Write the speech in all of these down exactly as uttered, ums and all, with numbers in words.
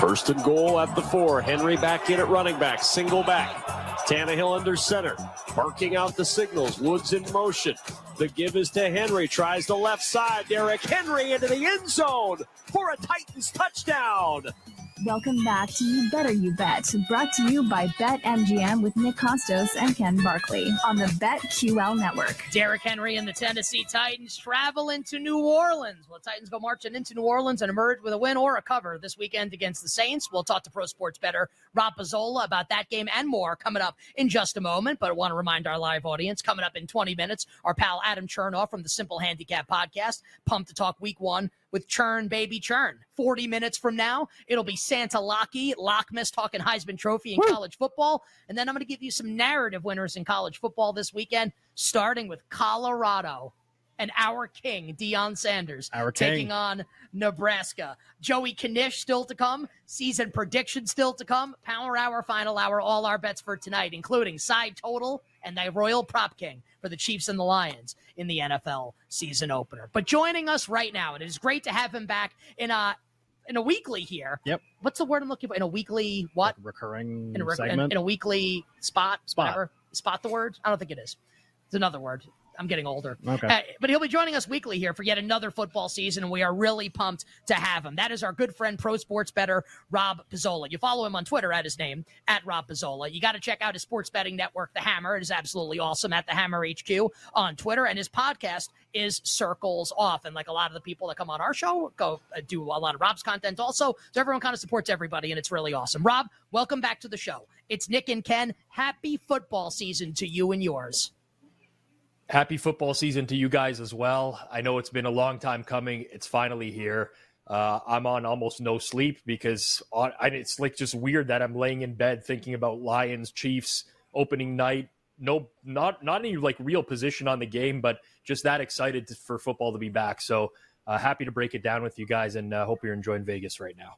First and goal at the four. Henry back in at running back. Single back. Tannehill under center. Barking out the signals. Woods in motion. The give is to Henry. Tries the left side. Derrick Henry into the end zone for a Titans touchdown. Welcome back to You Better You Bet, brought to you by BetMGM with Nick Costos and Ken Barkley on the BetQL Network. Derrick Henry and the Tennessee Titans travel into New Orleans. Will Titans go marching into New Orleans and emerge with a win or a cover this weekend against the Saints? We'll talk to Pro Sports Bettor Rob Pizzola about that game and more coming up in just a moment. But I want to remind our live audience, coming up in twenty minutes, our pal Adam Chernoff from the Simple Handicap podcast, pumped to talk week one with Churn Baby Churn. forty minutes from now, it'll be Santa Lockie, Lockmas talking Heisman Trophy in Woo. college football. And then I'm going to give you some narrative winners in college football this weekend, starting with Colorado and our king, Deion Sanders, our taking king. on Nebraska. Joey Kanish still to come, season predictions still to come, Power Hour, Final Hour, all our bets for tonight, including side total and the Royal Prop King for the Chiefs and the Lions in the N F L season opener. But joining us right now, and it is great to have him back in a in a weekly here. Yep. What's the word I'm looking for? In a weekly what? Like recurring in a rec- segment? In, in a weekly spot? Spot. Whatever. Spot the word? I don't think it is. It's another word. I'm getting older. Okay. Uh, but he'll be joining us weekly here for yet another football season, and we are really pumped to have him. That is our good friend, Pro Sports Bettor Rob Pizzola. You follow him on Twitter at his name, at Rob Pizzola. You got to check out his sports betting network, The Hammer. It is absolutely awesome at The Hammer H Q on Twitter. And his podcast is Circles Off. And like a lot of the people that come on our show go uh, do a lot of Rob's content also. So everyone kind of supports everybody, and it's really awesome. Rob, welcome back to the show. It's Nick and Ken. Happy football season to you and yours. Happy football season to you guys as well. I know it's been a long time coming. It's finally here. Uh, I'm on almost no sleep because on, I, it's like just weird that I'm laying in bed thinking about Lions, Chiefs, opening night. No, not not any like real position on the game, but just that excited to, for football to be back. So uh, happy to break it down with you guys, and uh, hope you're enjoying Vegas right now.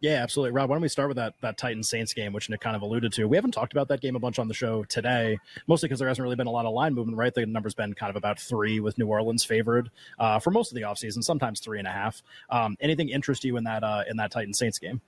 Yeah, absolutely. Rob, why don't we start with that that Titans-Saints game, which Nick kind of alluded to. We haven't talked about that game a bunch on the show today, mostly because there hasn't really been a lot of line movement, right? The number's been kind of about three with New Orleans favored uh, for most of the offseason, sometimes three and a half. Um, anything interest you in that uh, in that Titans-Saints game?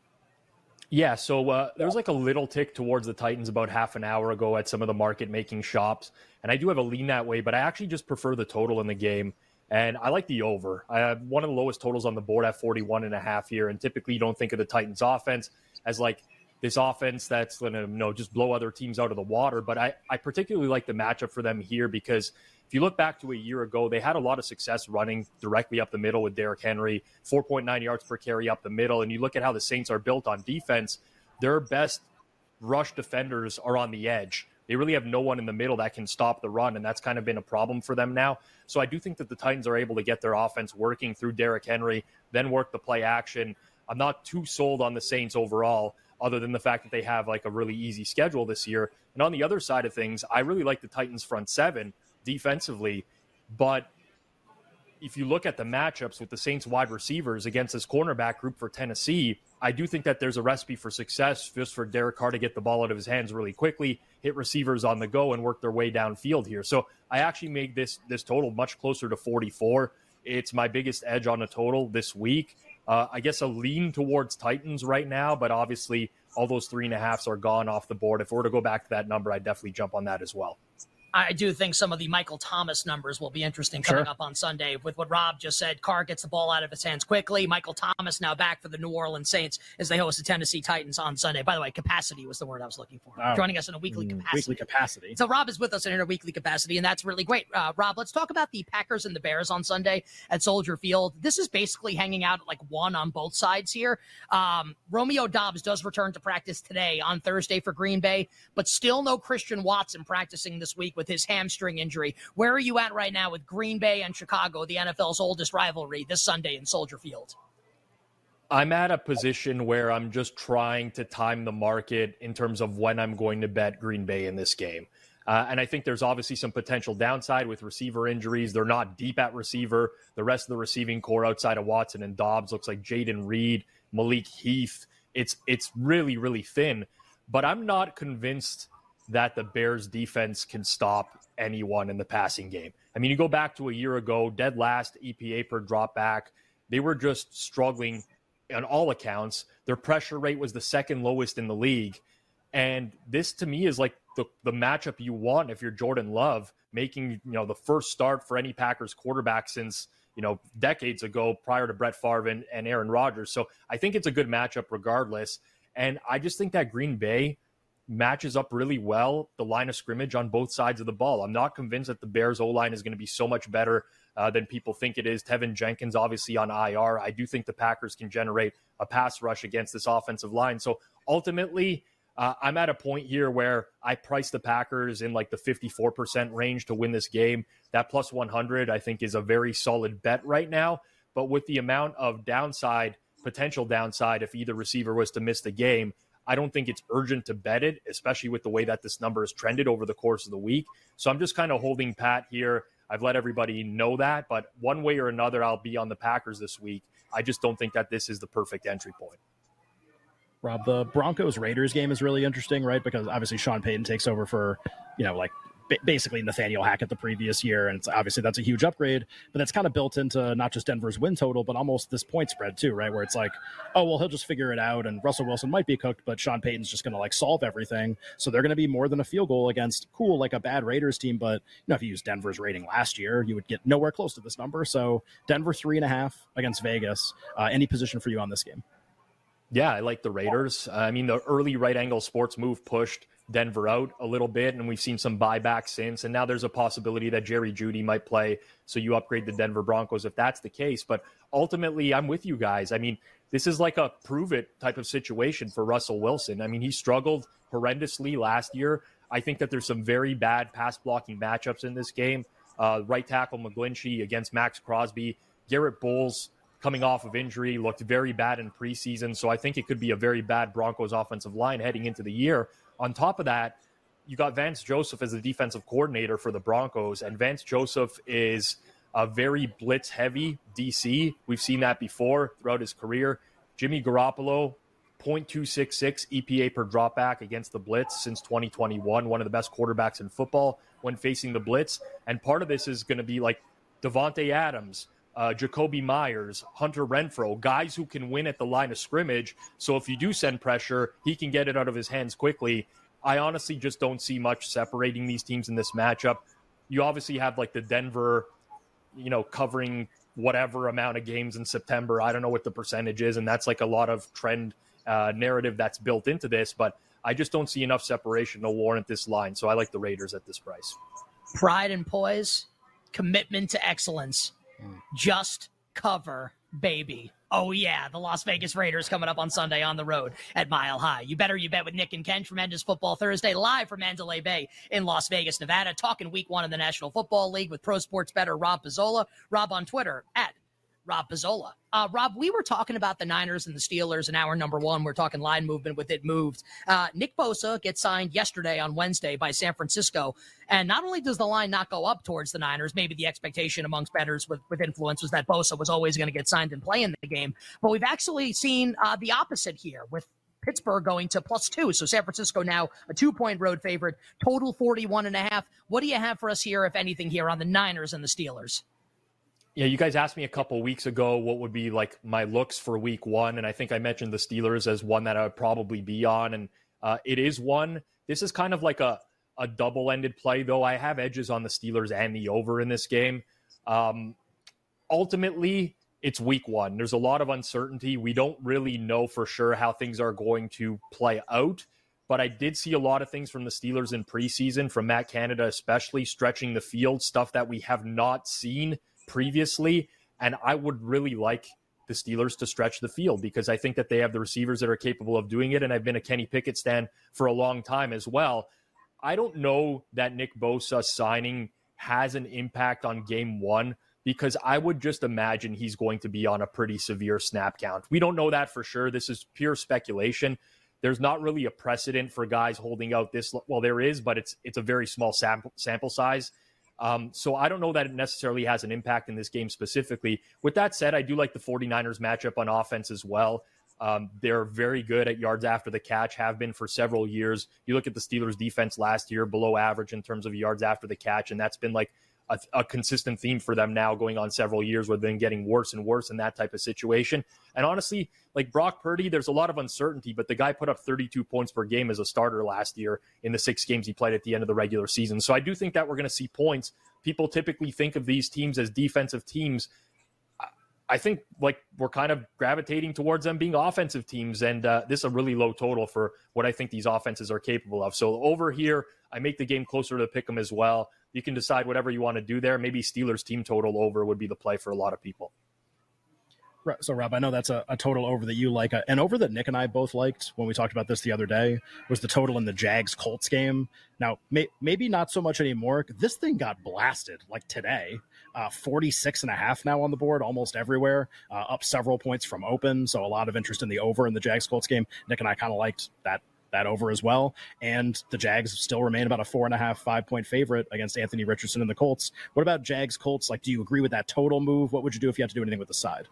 Yeah, so uh, there was like a little tick towards the Titans about half an hour ago at some of the market-making shops, and I do have a lean that way, but I actually just prefer the total in the game. And I like the over. I have one of the lowest totals on the board at forty-one and a half here. And typically you don't think of the Titans offense as like this offense that's going to, you know, just blow other teams out of the water. But I, I particularly like the matchup for them here because if you look back to a year ago, they had a lot of success running directly up the middle with Derrick Henry, four point nine yards per carry up the middle. And you look at how the Saints are built on defense, their best rush defenders are on the edge. They really have no one in the middle that can stop the run, and that's kind of been a problem for them now. So I do think that the Titans are able to get their offense working through Derrick Henry, then work the play action. I'm not too sold on the Saints overall, other than the fact that they have like a really easy schedule this year. And on the other side of things, I really like the Titans front seven defensively, but if you look at the matchups with the Saints wide receivers against this cornerback group for Tennessee, I do think that there's a recipe for success just for Derek Carr to get the ball out of his hands really quickly, hit receivers on the go, and work their way downfield here. So I actually made this this total much closer to forty-four. It's my biggest edge on the total this week. Uh, I guess a lean towards Titans right now, but obviously all those three and a halves are gone off the board. If we were to go back to that number, I'd definitely jump on that as well. I do think some of the Michael Thomas numbers will be interesting coming sure. up on Sunday with what Rob just said. Carr gets the ball out of his hands quickly. Michael Thomas now back for the New Orleans Saints as they host the Tennessee Titans on Sunday. By the way, capacity was the word I was looking for. Oh. Joining us in a weekly mm, capacity. Weekly capacity. So Rob is with us in a weekly capacity, and that's really great. Uh, Rob, let's talk about the Packers and the Bears on Sunday at Soldier Field. This is basically hanging out at like one on both sides here. Um, Romeo Dobbs does return to practice today on Thursday for Green Bay, but still no Christian Watson practicing this week with his hamstring injury. Where are you at right now with Green Bay and Chicago, the N F L's oldest rivalry, this Sunday in Soldier Field? I'm at a position where I'm just trying to time the market in terms of when I'm going to bet Green Bay in this game. Uh, and I think there's obviously some potential downside with receiver injuries. They're not deep at receiver. The rest of the receiving core outside of Watson and Dobbs looks like Jaden Reed, Malik Heath. It's, it's really, really thin. But I'm not convinced that the Bears defense can stop anyone in the passing game. I mean, you go back to a year ago, dead last E P A per drop back. They were just struggling on all accounts. Their pressure rate was the second lowest in the league. And this, to me, is like the, the matchup you want if you're Jordan Love, making, you know, the first start for any Packers quarterback since, you know, decades ago prior to Brett Favre and, and Aaron Rodgers. So I think it's a good matchup regardless. And I just think that Green Bay matches up really well, the line of scrimmage on both sides of the ball. I'm not convinced that the Bears O-line is going to be so much better uh, than people think it is. Tevin Jenkins, obviously, on I R. I do think the Packers can generate a pass rush against this offensive line. So ultimately, uh, I'm at a point here where I price the Packers in like the fifty-four percent range to win this game. That plus one hundred, I think, is a very solid bet right now. But with the amount of downside, potential downside, if either receiver was to miss the game, I don't think it's urgent to bet it, especially with the way that this number has trended over the course of the week. So I'm just kind of holding pat here. I've let everybody know that, but one way or another, I'll be on the Packers this week. I just don't think that this is the perfect entry point. Rob, the Broncos-Raiders game is really interesting, right? Because obviously Sean Payton takes over for, you know, like, basically Nathaniel Hackett the previous year, and it's obviously that's a huge upgrade, but that's kind of built into not just Denver's win total, but almost this point spread too, right? Where it's like, oh, well, he'll just figure it out, and Russell Wilson might be cooked, but Sean Payton's just going to like solve everything. So they're going to be more than a field goal against, cool, like a bad Raiders team, but you know, if you use Denver's rating last year, you would get nowhere close to this number. So Denver three and a half against Vegas. Uh, any position for you on this game? Yeah, I like the Raiders. I mean, the early right angle sports move pushed Denver out a little bit, and we've seen some buyback since, and now there's a possibility that Jerry Jeudy might play, so you upgrade the Denver Broncos if that's the case. But ultimately, I'm with you guys. I mean, this is like a prove it type of situation for Russell Wilson. I mean, he struggled horrendously last year. I think that there's some very bad pass blocking matchups in this game. Uh, right tackle McGlinchey against Max Crosby. Garrett Bowles, coming off of injury, looked very bad in preseason, so I think it could be a very bad Broncos offensive line heading into the year. On top of that, you got Vance Joseph as the defensive coordinator for the Broncos, and Vance Joseph is a very blitz-heavy D C. We've seen that before throughout his career. Jimmy Garoppolo, point two six six E P A per dropback against the blitz since twenty twenty-one, one of the best quarterbacks in football when facing the blitz. And part of this is going to be like Devontae Adams, Uh, Jacoby Myers, Hunter Renfrow, guys who can win at the line of scrimmage. So if you do send pressure, he can get it out of his hands quickly. I honestly just don't see much separating these teams in this matchup. You obviously have like the Denver, you know, covering whatever amount of games in September. I don't know what the percentage is, and that's like a lot of trend uh, narrative that's built into this, but I just don't see enough separation to warrant this line. So I like the Raiders at this price. Pride and poise, commitment to excellence. Just cover, baby. Oh, yeah, the Las Vegas Raiders coming up on Sunday on the road at Mile High. You better you bet with Nick and Ken. Tremendous Football Thursday live from Mandalay Bay in Las Vegas, Nevada. Talking week one in the National Football League with Pro Sports bettor Rob Pizzola. Rob on Twitter at Rob Pizzola. Uh, Rob, we were talking about the Niners and the Steelers in hour number one. We're talking line movement with it moved. Uh, Nick Bosa gets signed yesterday on Wednesday by San Francisco. And not only does the line not go up towards the Niners, maybe the expectation amongst bettors with, with influence was that Bosa was always going to get signed and play in the game. But we've actually seen uh, the opposite here with Pittsburgh going to plus two. So San Francisco now a two-point road favorite, total forty-one and a half. What do you have for us here, if anything, here on the Niners and the Steelers? Yeah, you guys asked me a couple weeks ago what would be like my looks for week one, and I think I mentioned the Steelers as one that I would probably be on, and uh, it is one. This is kind of like a, a double-ended play, though. I have edges on the Steelers and the over in this game. Um, ultimately, it's week one. There's a lot of uncertainty. We don't really know for sure how things are going to play out, but I did see a lot of things from the Steelers in preseason, from Matt Canada especially, stretching the field, stuff that we have not seen previously, and I would really like the Steelers to stretch the field because I think that they have the receivers that are capable of doing it, and I've been a Kenny Pickett stan for a long time as well. I don't know that Nick Bosa signing has an impact on game one because I would just imagine he's going to be on a pretty severe snap count. We don't know that for sure. This is pure speculation. There's not really a precedent for guys holding out this long. Well, there is, but it's it's a very small sample, sample size. Um, so I don't know that it necessarily has an impact in this game specifically. With that said, I do like the 49ers matchup on offense as well. Um, they're very good at yards after the catch, have been for several years. You look at the Steelers defense last year, below average in terms of yards after the catch, and that's been like a, a consistent theme for them now going on several years where they've been getting worse and worse in that type of situation. And honestly, like Brock Purdy, there's a lot of uncertainty, but the guy put up thirty-two points per game as a starter last year in the six games he played at the end of the regular season. So I do think that we're going to see points. People typically think of these teams as defensive teams. I think like we're kind of gravitating towards them being offensive teams, and uh, this is a really low total for what I think these offenses are capable of. So over here, I make the game closer to pick 'em as well. You can decide whatever you want to do there. Maybe Steelers team total over would be the play for a lot of people. So, Rob, I know that's a, a total over that you like. Uh, and over that Nick and I both liked when we talked about this the other day was the total in the Jags-Colts game. Now, may, maybe not so much anymore. This thing got blasted, like today. Uh, forty-six and a half now on the board, almost everywhere. Uh, up several points from open, so a lot of interest in the over in the Jags-Colts game. Nick and I kind of liked that that over as well. And the Jags still remain about a four and a half, five point favorite against Anthony Richardson and the Colts. What about Jags Colts? Like, do you agree with that total move? What would you do if you had to do anything with the side?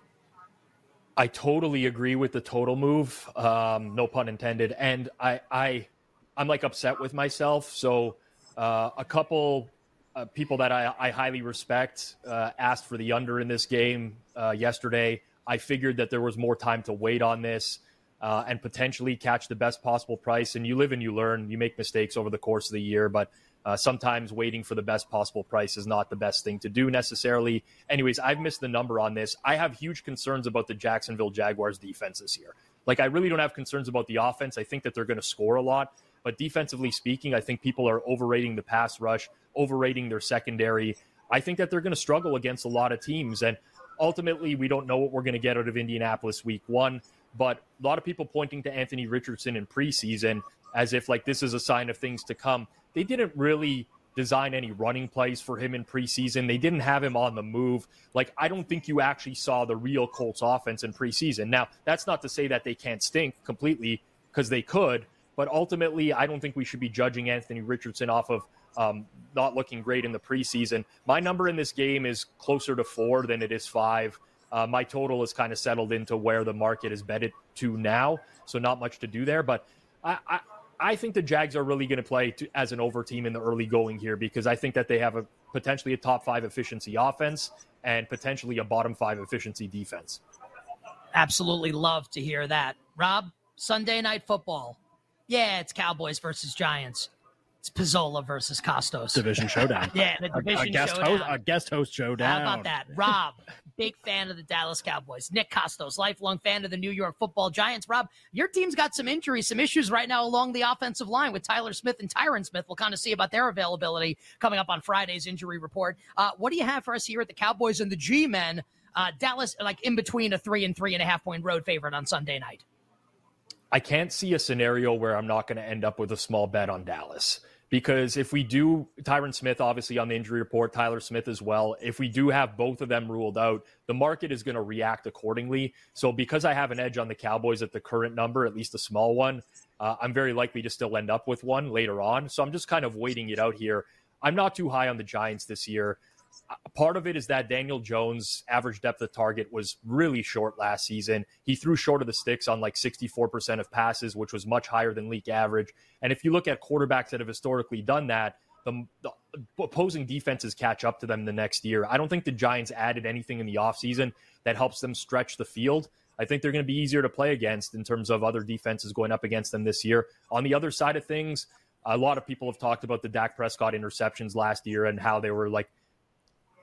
I totally agree with the total move. Um, no pun intended. And I, I, I'm like upset with myself. So uh, a couple uh, people that I, I highly respect uh, asked for the under in this game uh, yesterday. I figured that there was more time to wait on this. Uh, and potentially catch the best possible price. And you live and you learn. You make mistakes over the course of the year, but uh, sometimes waiting for the best possible price is not the best thing to do necessarily. Anyways, I've missed the number on this. I have huge concerns about the Jacksonville Jaguars defense this year. Like, I really don't have concerns about the offense. I think that they're going to score a lot. But defensively speaking, I think people are overrating the pass rush, overrating their secondary. I think that they're going to struggle against a lot of teams. And ultimately, we don't know what we're going to get out of Indianapolis week one. But a lot of people pointing to Anthony Richardson in preseason as if, like, this is a sign of things to come. They didn't really design any running plays for him in preseason. They didn't have him on the move. Like, I don't think you actually saw the real Colts offense in preseason. Now, that's not to say that they can't stink completely, because they could. But ultimately, I don't think we should be judging Anthony Richardson off of um, not looking great in the preseason. My number in this game is closer to four than it is five. Uh, my total is kind of settled into where the market is betted to now, so not much to do there. But I I, I think the Jags are really going to play to, as an over team in the early going here, because I think that they have a potentially a top five efficiency offense and potentially a bottom five efficiency defense. Absolutely love to hear that. Rob, Sunday Night Football. Yeah, it's Cowboys versus Giants. It's Pizzola versus Costos. Division showdown. Yeah, the division a, a guest showdown. Host, a guest host showdown. How about that? Rob, big fan of the Dallas Cowboys. Nick Costos, lifelong fan of the New York football Giants. Rob, your team's got some injuries, some issues right now along the offensive line with Tyler Smith and Tyron Smith. We'll kind of see about their availability coming up on Friday's injury report. Uh, what do you have for us here at the Cowboys and the G-Men? Uh, Dallas, like, in between a three and three and a half point road favorite on Sunday night. I can't see a scenario where I'm not going to end up with a small bet on Dallas. because if we do Tyron Smith, obviously on the injury report, Tyler Smith as well, if we do have both of them ruled out, the market is going to react accordingly. So because I have an edge on the Cowboys at the current number, at least a small one, uh, I'm very likely to still end up with one later on. So I'm just kind of waiting it out here. I'm not too high on the Giants this year. Part of it is that Daniel Jones' average depth of target was really short last season. He threw short of the sticks on like sixty-four percent of passes, which was much higher than league average. And if you look at quarterbacks that have historically done that, the, the opposing defenses catch up to them the next year. I don't think the Giants added anything in the offseason that helps them stretch the field. I think they're going to be easier to play against in terms of other defenses going up against them this year. On the other side of things, a lot of people have talked about the Dak Prescott interceptions last year and how they were like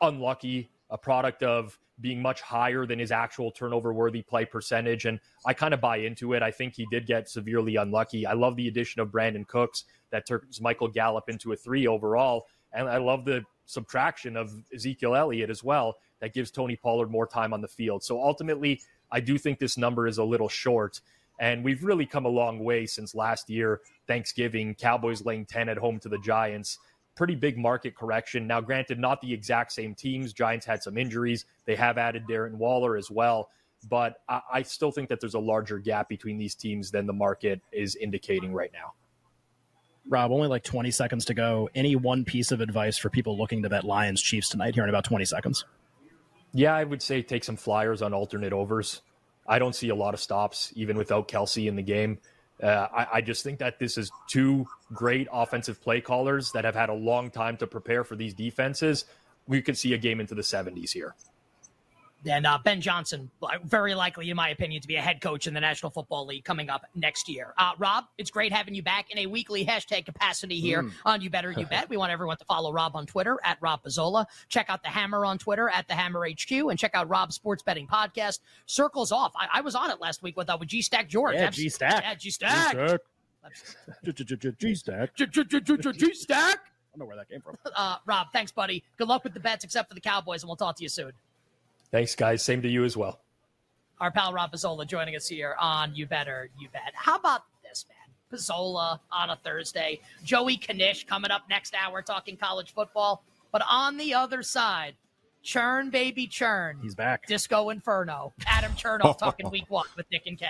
unlucky, a product of being much higher than his actual turnover-worthy play percentage. And I kind of buy into it. I think he did get severely unlucky. I love the addition of Brandon Cooks that turns Michael Gallup into a three overall. And I love the subtraction of Ezekiel Elliott as well. That gives Tony Pollard more time on the field. So ultimately, I do think this number is a little short. And we've really come a long way since last year, Thanksgiving, Cowboys laying ten at home to the Giants. Pretty big market correction. Now, granted, not the exact same teams. Giants had some injuries. They have added Darren Waller as well. But I, I still think that there's a larger gap between these teams than the market is indicating right now. Rob, only like twenty seconds to go. Any one piece of advice for people looking to bet Lions Chiefs tonight here in about twenty seconds? Yeah, I would say take some flyers on alternate overs. I don't see a lot of stops, even without Kelsey in the game. Uh, I, I just think that this is two great offensive play callers that have had a long time to prepare for these defenses. We could see a game into the seventies here. And uh, Ben Johnson, very likely, in my opinion, to be a head coach in the National Football League coming up next year. Uh, Rob, it's great having you back in a weekly hashtag capacity here mm. on You Better You Bet. We want everyone to follow Rob on Twitter at Rob Pizzola. Check out The Hammer on Twitter at The Hammer H Q, and check out Rob's sports betting podcast, Circles Off. I, I was on it last week with uh, with G Stack George. Yeah, G Stack. Yeah, G Stack. G Stack. G Stack. I don't know where that came from. Uh, Rob, thanks, buddy. Good luck with the bets, except for the Cowboys, and we'll talk to you soon. Thanks, guys. Same to you as well. Our pal Rob Pizzola joining us here on You Better You Bet. How about this, man? Pizzola on a Thursday. Joey Kanish coming up next hour talking college football. But on the other side, churn, baby, churn. He's back. Disco Inferno. Adam Chernoff talking week one with Nick and Ken.